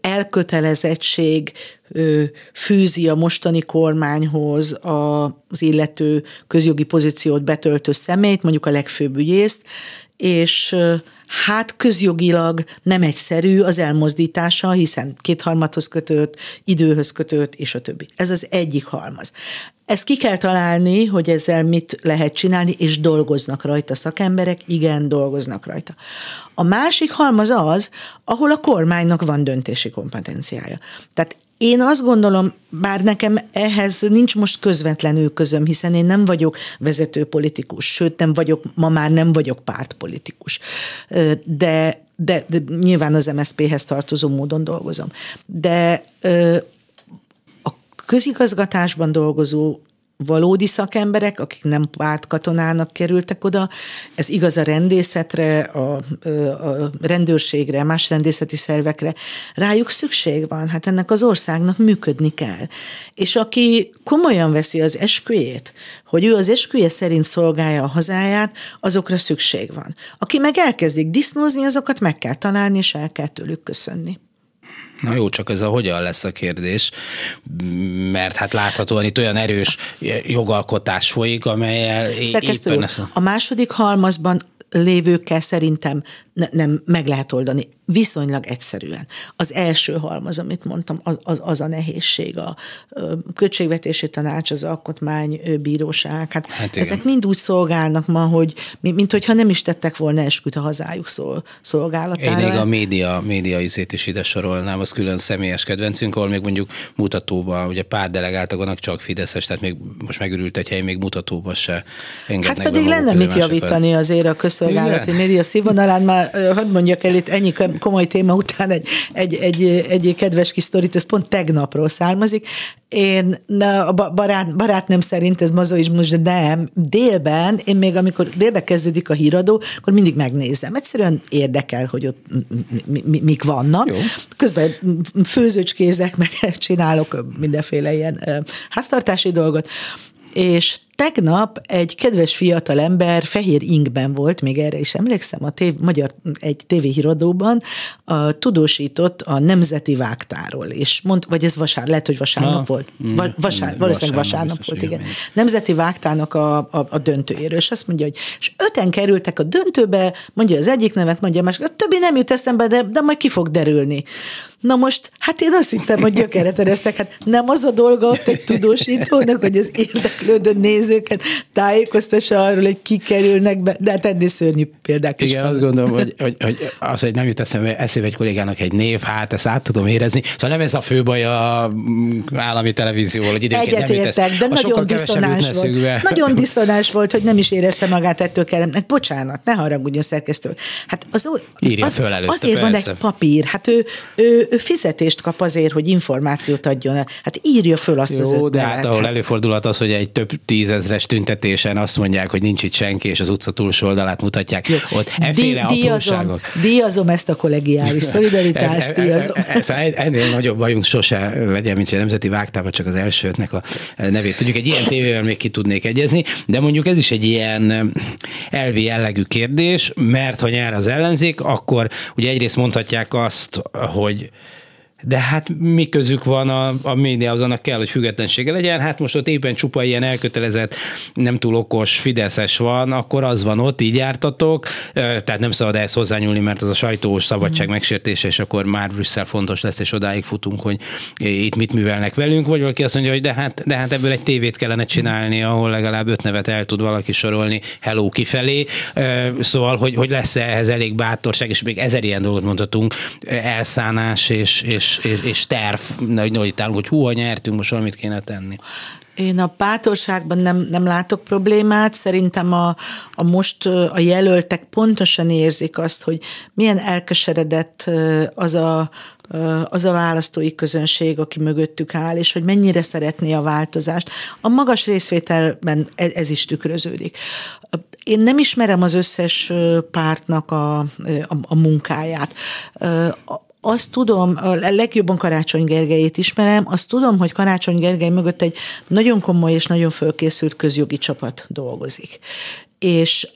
elkötelezettség fűzi a mostani kormányhoz az illető közjogi pozíciót betöltő személyt, mondjuk a legfőbb ügyészt, és hát közjogilag nem egyszerű az elmozdítása, hiszen kétharmadhoz kötött, időhöz kötött, és a többi. Ez az egyik halmaz. Ezt ki kell találni, hogy ezzel mit lehet csinálni, és dolgoznak rajta szakemberek, igen, dolgoznak rajta. A másik halmaz az, ahol a kormánynak van döntési kompetenciája. Tehát én azt gondolom, bár nekem ehhez nincs most közvetlenül közöm, hiszen én nem vagyok vezető politikus, sőt nem vagyok, ma már nem vagyok pártpolitikus, de, de, de nyilván az em es zé péhez tartozó módon dolgozom. De a közigazgatásban dolgozó valódi szakemberek, akik nem pártkatonának kerültek oda, ez igaz a rendészetre, a, a rendőrségre, más rendészeti szervekre, rájuk szükség van, hát ennek az országnak működni kell. És aki komolyan veszi az esküjét, hogy ő az esküje szerint szolgálja a hazáját, azokra szükség van. Aki meg elkezdik disznózni, azokat meg kell találni, és el kell tőlük köszönni. Na jó, csak ez a hogyan lesz a kérdés, mert hát láthatóan itt olyan erős jogalkotás folyik, amelyel éppen... A második halmazban lévőkkel szerintem ne, nem meg lehet oldani, viszonylag egyszerűen. Az első halmaz, amit mondtam, az, az a nehézség, a költségvetési tanács, az alkotmánybíróság. Hát, hát ezek mind úgy szolgálnak ma, hogy, mint hogyha nem is tettek volna esküt a hazájuk szol, szolgálatára. Én még a média, média izét is ide sorolnám, az külön személyes kedvencünk, ahol még mondjuk mutatóban, ugye pár delegáltak vannak csak fideszes, tehát még most megürült egy hely, még mutatóban se engednek. Hát pedig lenne mit javítani azért a közszolgálati média színvonalán, már hadd mondjak el itt ennyi komoly téma után egy, egy, egy, egy kedves kis sztorit, ez pont tegnapról származik. Én, a barát, barátnőm szerint ez mazoizmus, de nem, délben, én még amikor délbe kezdődik a híradó, akkor mindig megnézem. Egyszerűen érdekel, hogy ott mi, mi, mik vannak. Jó. Közben főzőcskézek, meg csinálok mindenféle ilyen háztartási dolgot. És tegnap egy kedves fiatalember fehér ingben volt, még erre is emlékszem, a tév, magyar egy tévéhíradóban a, tudósított a Nemzeti Vágtáról, és mond, vagy ez vasárnap, lehet, hogy vasárnap Na, volt, Va, vasár, valószínűleg vasárnap, vasárnap volt, igen. Még. Nemzeti Vágtának a, a, a döntőjéről, és azt mondja, hogy és öten kerültek a döntőbe, mondja az egyik nevet, mondja a másik, a többi nem jut eszembe, de, de majd ki fog derülni. Na most, hát én azt hittem, hogy gyökeret eresztek, hát nem az a dolga ott egy tudósítónak, hogy az érdeklődő nézőket tájékoztassa arról, hogy kikerülnek be, de hát ennél szörnyű példák is. Igen, van. Azt gondolom, hogy, hogy, hogy az, hogy nem jut eszembe, eszébe egy kollégának egy név, hát ezt át tudom érezni. Szóval nem ez a fő baj a állami televízióval, hogy időnként nem jut eszébe. Egyetértek, de nagyon diszonás volt. Nagyon diszonás volt, hogy nem is érezte magát ettől kellemnek. Bocsánat, ne haragudjon szerkesztő. Hát az, az, föl előtte, azért persze. Van egy papír, hát ő, ő Ő fizetést kap azért, hogy információt adjon el. Hát írja föl azt. Jó, az ötletet. Jó, de hát ahol előfordulhat az, hogy egy több tízezres tüntetésen azt mondják, hogy nincs itt senki, és az utca túlsó oldalát mutatják. Jó. Ott efféle apróságok. Díjazom ezt a kollegiális szolidaritást, díjazom. Ennél nagyobb bajunk sose legyen, mint a Nemzeti Vágtában, csak az elsőtnek a nevét tudjuk. Egy ilyen tévével még ki tudnék egyezni, de mondjuk ez is egy ilyen elvi jellegű kérdés, mert ha nyer az ellenzék, akkor ugye egyrészt mondhatják azt, hogy de hát mi közük van a, a médiához, annak kell, hogy függetlensége legyen. Hát most ott éppen csupa ilyen elkötelezett, nem túl okos fideszes van, akkor az van ott, így jártatok, tehát nem szabad ehhez hozzányúlni, mert az a sajtós szabadság megsértése, és akkor már Brüsszel fontos lesz, és odáig futunk, hogy itt mit művelnek velünk, vagy valaki azt mondja, hogy de hát, de hát ebből egy tévét kellene csinálni, ahol legalább öt nevet el tud valaki sorolni hello kifelé, szóval, hogy, hogy lesz ehhez elég bátorság, és még ezer ilyen dolgot mondhatunk, elszánás és, és És, és terv, hogy hogy tálunk, hogy hú, ha nyertünk, most valamit kéne tenni. Én a bátorságban nem, nem látok problémát, szerintem a, a most a jelöltek pontosan érzik azt, hogy milyen elkeseredett az a, az a választói közönség, aki mögöttük áll, és hogy mennyire szeretné a változást. A magas részvételben ez, ez is tükröződik. Én nem ismerem az összes pártnak a, a, a munkáját. A, Azt tudom, a legjobban Karácsony Gergelyét ismerem, azt tudom, hogy Karácsony Gergely mögött egy nagyon komoly és nagyon fölkészült közjogi csapat dolgozik. És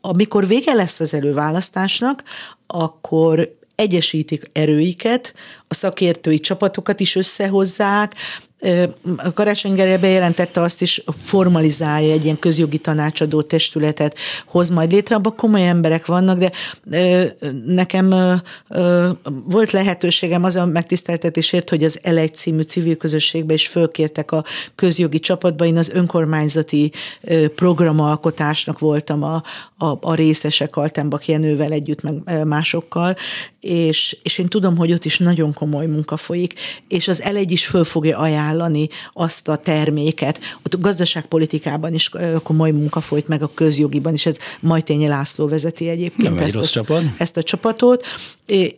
amikor vége lesz az előválasztásnak, akkor egyesítik erőiket, a szakértői csapatokat is összehozzák. Karácsony Gergely bejelentette azt is, formalizálja egy ilyen közjogi tanácsadó testületet, hoz majd létre, abban komoly emberek vannak, de nekem volt lehetőségem az a megtiszteltetésért, hogy az el egy című civil közösségbe is fölkértek a közjogi csapatba, én az önkormányzati programalkotásnak voltam a, a, a részese, Kaltenbach Jenővel együtt, meg másokkal, és, és én tudom, hogy ott is nagyon komoly munka folyik, és az el egy is föl fogja ajánlani azt a terméket. A gazdaságpolitikában is komoly munka folyt, meg a közjogiban is. Ez Majtényi László vezeti egyébként nem ezt, a, csapat. ezt a csapatot,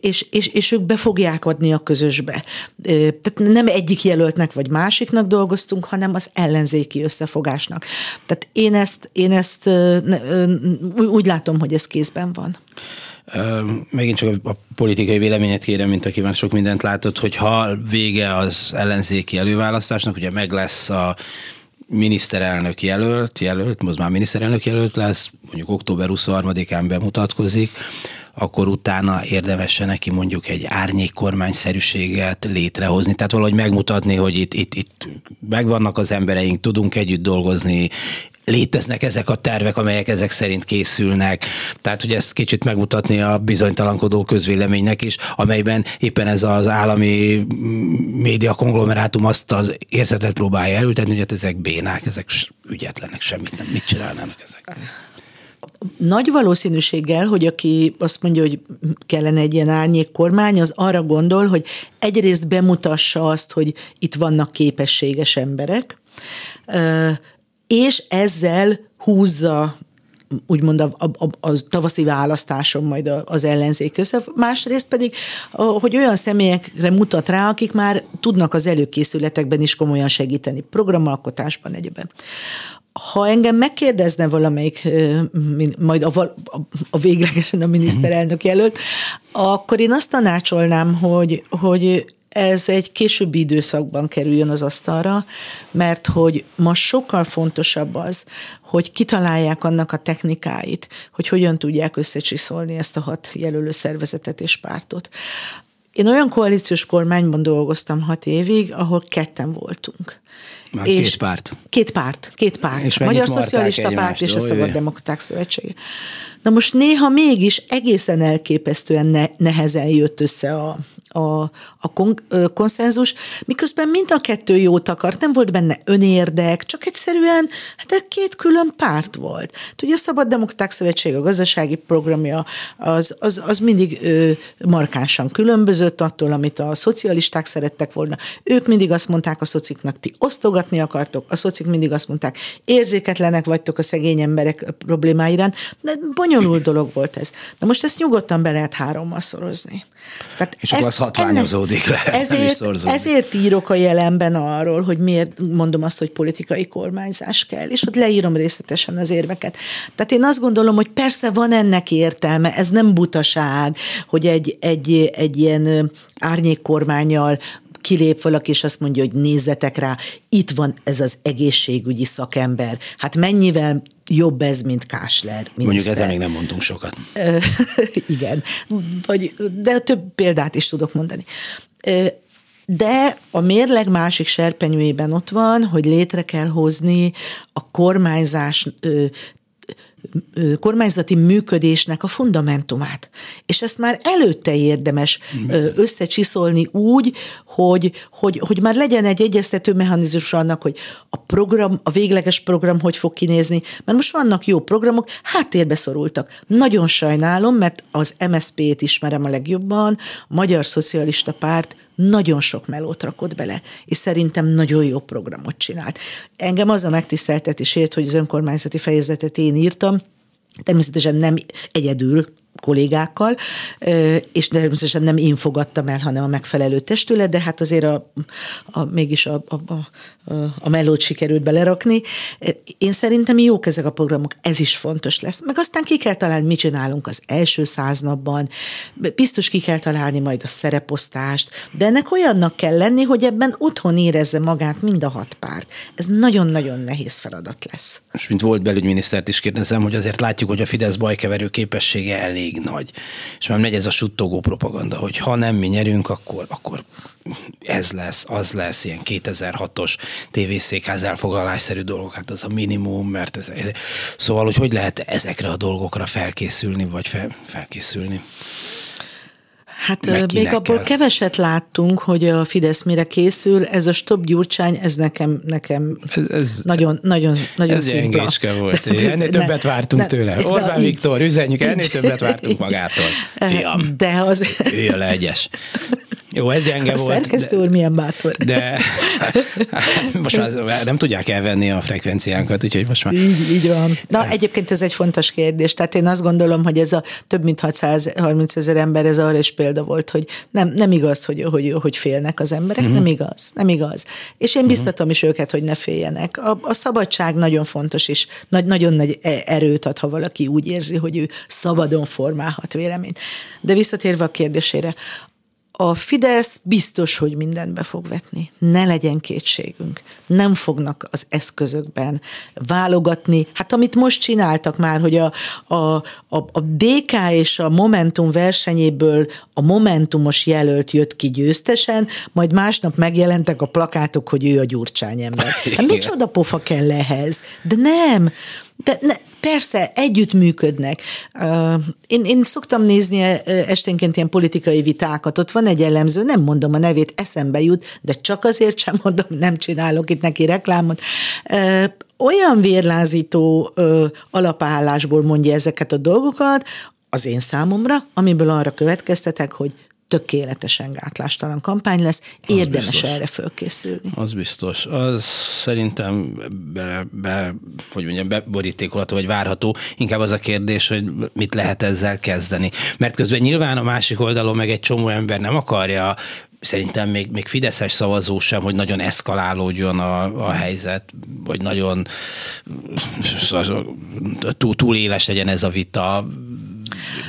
és, és, és ők be fogják adni a közösbe. Tehát nem egyik jelöltnek vagy másiknak dolgoztunk, hanem az ellenzéki összefogásnak. Tehát én ezt, én ezt úgy látom, hogy ez kézben van. Megint csak a politikai véleményet kérem, mint aki már sok mindent látott, hogy ha vége az ellenzéki előválasztásnak, ugye meg lesz a miniszterelnök jelölt, jelölt, most már miniszterelnök jelölt lesz, mondjuk október huszonharmadikán bemutatkozik, akkor utána érdemesen neki mondjuk egy árnyék kormányszerűséget létrehozni. Tehát valahogy megmutatni, hogy itt, itt, itt megvannak az embereink, tudunk együtt dolgozni, léteznek ezek a tervek, amelyek ezek szerint készülnek. Tehát, hogy ezt kicsit megmutatni a bizonytalankodó közvéleménynek is, amelyben éppen ez az állami média konglomerátum azt az érzetet próbálja elültetni, hogy hát ezek bénák, ezek ügyetlenek, semmit nem, mit csinálnának ezek. Nagy valószínűséggel, hogy aki azt mondja, hogy kellene egy ilyen árnyék kormány, az arra gondol, hogy egyrészt bemutassa azt, hogy itt vannak képességes emberek, és ezzel húzza úgymond a, a, a tavaszi választáson majd az ellenzék össze. Másrészt pedig, hogy olyan személyekre mutat rá, akik már tudnak az előkészületekben is komolyan segíteni, programalkotásban egyébben. Ha engem megkérdezne valamelyik, majd a, a, a véglegesen a miniszterelnök jelölt, akkor én azt tanácsolnám, hogy, hogy ez egy későbbi időszakban kerüljön az asztalra, mert hogy ma sokkal fontosabb az, hogy kitalálják annak a technikáit, hogy hogyan tudják összecsiszolni ezt a hat jelölő szervezetet és pártot. Én olyan koalíciós kormányban dolgoztam hat évig, ahol ketten voltunk. Már és két párt. Két párt, két párt. És Magyar Szocialista Párt és a Szabad Demokraták Szövetsége. Na most néha mégis egészen elképesztően ne, nehezen jött össze a, a, a kon, ö, konszenzus, miközben mind a kettő jót akart, nem volt benne önérdek, csak egyszerűen hát két külön párt volt. Hát ugye a Szabad Demokraták Szövetsége, a gazdasági programja az, az, az mindig ö, markánsan különbözött attól, amit a szocialisták szerettek volna. Ők mindig azt mondták a szociknak, ti osztogatni akartok, a szocik mindig azt mondták, érzéketlenek vagytok a szegény emberek problémáirán, de bonyolult dolog volt ez. Na most ezt nyugodtan be lehet hárommal szorozni. Tehát és akkor az hatványozódik le. Ezért, ezért írok a Jelenben arról, hogy miért mondom azt, hogy politikai kormányzás kell, és ott leírom részletesen az érveket. Tehát én azt gondolom, hogy persze van ennek értelme, ez nem butaság, hogy egy, egy, egy ilyen árnyékkormánnyal kilép valaki, és azt mondja, hogy nézzetek rá, itt van ez az egészségügyi szakember. Hát mennyivel jobb ez, mint Kásler miniszter. Mondjuk ezzel még nem mondtunk sokat. Igen, vagy, de több példát is tudok mondani. De a mérleg másik serpenyőjében ott van, hogy létre kell hozni a kormányzás kormányzati működésnek a fundamentumát. És ezt már előtte érdemes összecsiszolni úgy, hogy, hogy, hogy már legyen egy egyeztető mechanizmus annak, hogy a program, a végleges program hogy fog kinézni, mert most vannak jó programok, háttérbe szorultak. Nagyon sajnálom, mert az em es zé pé-t ismerem a legjobban, a Magyar Szocialista Párt nagyon sok melót rakott bele, és szerintem nagyon jó programot csinált. Engem az a megtiszteltetésért, hogy az önkormányzati fejezetet én írtam, természetesen nem egyedül, kollégákkal, és természetesen nem én fogadtam el, hanem a megfelelő testület, de hát azért a, a, mégis a, a, a, a mellót sikerült belerakni. Én szerintem jók ezek a programok, ez is fontos lesz. Meg aztán ki kell találni, mit csinálunk az első száz napban, biztos ki kell találni majd a szereposztást, de ennek olyannak kell lenni, hogy ebben otthon érezze magát mind a hat párt. Ez nagyon-nagyon nehéz feladat lesz. És mint volt belügyminisztert is kérdezem, hogy azért látjuk, hogy a Fidesz bajkeverő képessége elég nagy. És már megy ez a suttogó propaganda, hogy ha nem mi nyerünk, akkor, akkor ez lesz, az lesz, ilyen kétezer-hatos tévészékház elfoglalásszerű dolgok, hát az a minimum, mert ez... Szóval, hogy hogy lehet ezekre a dolgokra felkészülni, vagy fel, felkészülni? Hát még abból kell. Keveset láttunk, hogy a Fidesz mire készül, ez a Stop Gyurcsány, ez nekem, nekem ez, ez, nagyon, nagyon, nagyon ez szimpla. Ez gyengécske volt. De, ennél ne, többet vártunk ne, tőle. Ne, Orbán így, Viktor, üzenjük, ennél így, többet vártunk így, magától. Fiam, de az... üljön le egyes. Jó, ez gyenge a volt. A szerkesztő úr milyen bátor. De most már nem tudják elvenni a frekvenciánkat, úgyhogy most már... Így, így van. Na, egyébként ez egy fontos kérdés. Tehát én azt gondolom, hogy ez a több mint hatszázharminc ezer ember, ez arra is példa volt, hogy nem, nem igaz, hogy, hogy, hogy félnek az emberek. Uh-huh. Nem igaz. Nem igaz. És én biztatom is őket, hogy ne féljenek. A, a szabadság nagyon fontos is. Nagy, nagyon nagy erőt ad, ha valaki úgy érzi, hogy ő szabadon formálhat véleményt. De visszatérve a kérdésére, a Fidesz biztos, hogy mindent be fog vetni. Ne legyen kétségünk. Nem fognak az eszközökben válogatni. Hát amit most csináltak már, hogy a, a, a, a dé ká és a Momentum versenyéből a Momentumos jelölt jött ki győztesen, majd másnap megjelentek a plakátok, hogy ő a Gyurcsány ember. Hát micsoda pofa kell ehhez? De nem... De ne, persze, együttműködnek. Uh, én, én szoktam nézni esténként ilyen politikai vitákat, ott van egy elemző, nem mondom a nevét, eszembe jut, de csak azért sem mondom, nem csinálok itt neki reklámot. Uh, olyan vérlázító uh, alapállásból mondja ezeket a dolgokat, az én számomra, amiből arra következtetek, hogy tökéletesen gátlástalan kampány lesz, érdemes biztos. Erre fölkészülni. Az biztos. Az szerintem be, be, hogy mondjam, beborítékolható vagy várható. Inkább az a kérdés, hogy mit lehet ezzel kezdeni. Mert közben nyilván a másik oldalon meg egy csomó ember nem akarja, szerintem még, még fideszes szavazó sem, hogy nagyon eszkalálódjon a, a helyzet, vagy nagyon túl, túl éles legyen ez a vita,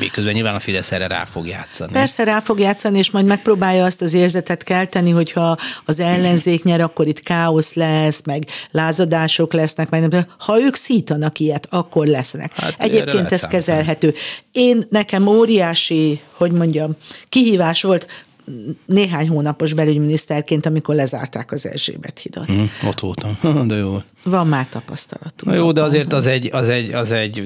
miközben nyilván a Fidesz erre rá fog játszani. Persze rá fog játszani, és majd megpróbálja azt az érzetet kelteni, hogyha az ellenzék nyer, akkor itt káosz lesz, meg lázadások lesznek, meg nem, ha ők szítanak ilyet, akkor lesznek. Hát egyébként ez kezelhető. Én nekem óriási, hogy mondjam, kihívás volt néhány hónapos belügyminiszterként, amikor lezárták az Erzsébet-hidat. Mm, ott voltam, de jó. Van már tapasztalatunk. Na jó, de azért az egy, az egy, az egy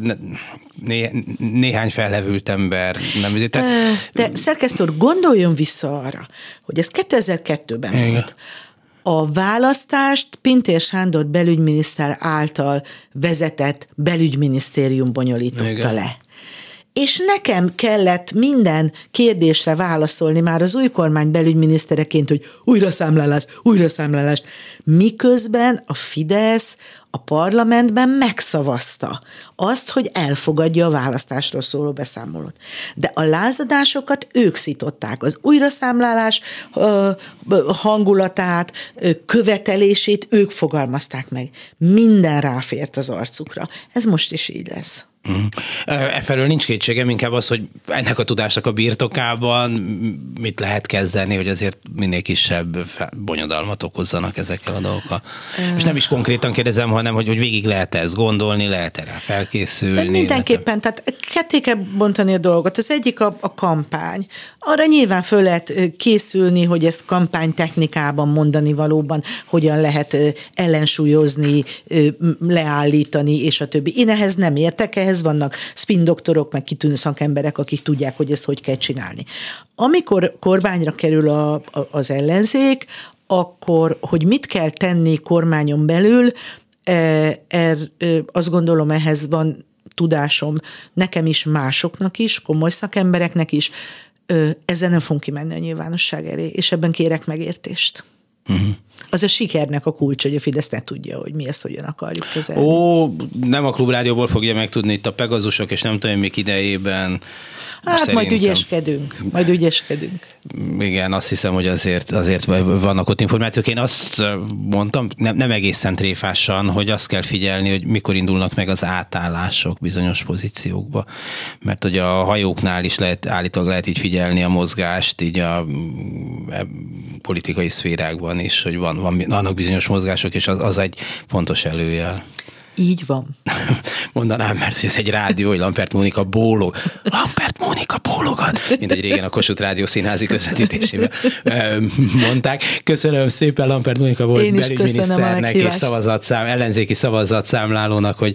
né, néhány felhevült ember. Nem, te... De szerkesztő úr, gondoljon vissza arra, hogy ez kétezer-kettőben igen. volt. A választást Pintér Sándor belügyminiszter által vezetett belügyminisztérium bonyolította igen. le. És nekem kellett minden kérdésre válaszolni már az új kormány belügyminisztereként, hogy újraszámlálás, újraszámlálás. Miközben a Fidesz a parlamentben megszavazta azt, hogy elfogadja a választásról szóló beszámolót. De a lázadásokat ők szították. Az újraszámlálás ö, hangulatát, ö, követelését ők fogalmazták meg. Minden ráfért az arcukra. Ez most is így lesz. Efelől nincs kétségem, inkább az, hogy ennek a tudásnak a birtokában mit lehet kezdeni, hogy azért minél kisebb bonyodalmat okozzanak ezekkel a dolgokkal. És nem is konkrétan kérdezem, hanem hogy, hogy végig lehet ezt gondolni, lehet erre felkészülni. De mindenképpen, tehát ketté kell bontani a dolgot. Az egyik a, a kampány. Arra nyilván föl lehet készülni, hogy ezt kampánytechnikában mondani valóban, hogyan lehet ellensúlyozni, leállítani, és a többi. Én ehhez nem értek, ehhez vannak spin-doktorok, meg kitűnő szakemberek, akik tudják, hogy ezt hogy kell csinálni. Amikor kormányra kerül a, a, az ellenzék, akkor, hogy mit kell tenni kormányon belül, e, e, azt gondolom, ehhez van tudásom nekem is, másoknak is, komoly szakembereknek is, ezzel nem fogunk kimenni a nyilvánosság elé, és ebben kérek megértést. Uh-huh. Az a sikernek a kulcs, hogy a Fidesz ne tudja, hogy mi ezt hogyan akarjuk kezelni. Ó, nem a Klubrádióból fogja megtudni itt a Pegazusok, és nem tudom, mik idejében. Hát szerintem... majd ügyeskedünk, majd ügyeskedünk. Igen, azt hiszem, hogy azért, azért vannak ott információk. Én azt mondtam, nem, nem egészen tréfásan, hogy azt kell figyelni, hogy mikor indulnak meg az átállások bizonyos pozíciókba. Mert hogy a hajóknál is lehet, állítólag lehet így figyelni a mozgást, így a, a politikai szférákban is, hogy van, van, vannak bizonyos mozgások, és az, az egy fontos előjel. Így van. Mondanám, mert ez egy rádió, hogy Lamperth Mónika bólog. Lamperth Mónika bólogat! Mindegy, régen a Kossuth Rádió színházi közvetítésében mondták. Köszönöm szépen, Lamperth Mónika volt belügyminiszternek és szavazatszám, ellenzéki szavazatszámlálónak, hogy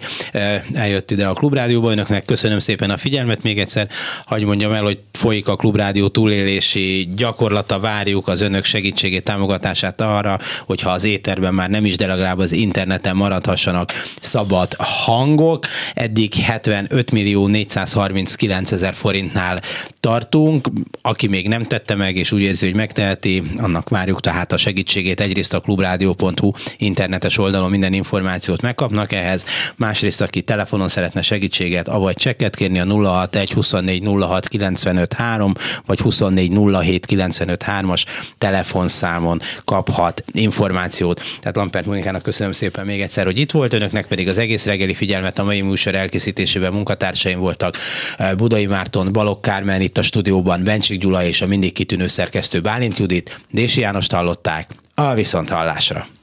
eljött ide a Klubrádióba. Önöknek köszönöm szépen a figyelmet. Még egyszer hadd mondjam el, hogy folyik a Klubrádió túlélési gyakorlata, várjuk az önök segítségét, támogatását arra, hogyha az éterben már nem is, de legalább az interneten maradhassanak szabad hangok. Eddig hetvenöt millió négyszázharminckilencezer forintnál tartunk. Aki még nem tette meg, és úgy érzi, hogy megteheti, annak várjuk tehát a segítségét. Egyrészt a klubrádió pont hu internetes oldalon minden információt megkapnak ehhez. Másrészt, aki telefonon szeretne segítséget, avagy csekket kérni, a nulla hatvanegy huszonnégy nulla hat kilencvenöt három vagy huszonnégy nulla hét kilencvenöt hármas telefonszámon kaphat információt. Tehát Lamperth Mónikának köszönöm szépen még egyszer, hogy itt volt. Önöknek pedig az egész reggeli figyelmet. A mai műsor elkészítésében munkatársaim voltak Budai Márton, Balogh Kármen, itt a stúdióban Bencsik Gyula és a mindig kitűnő szerkesztő Bálint Judit, Dési Jánost hallották. A viszonthallásra!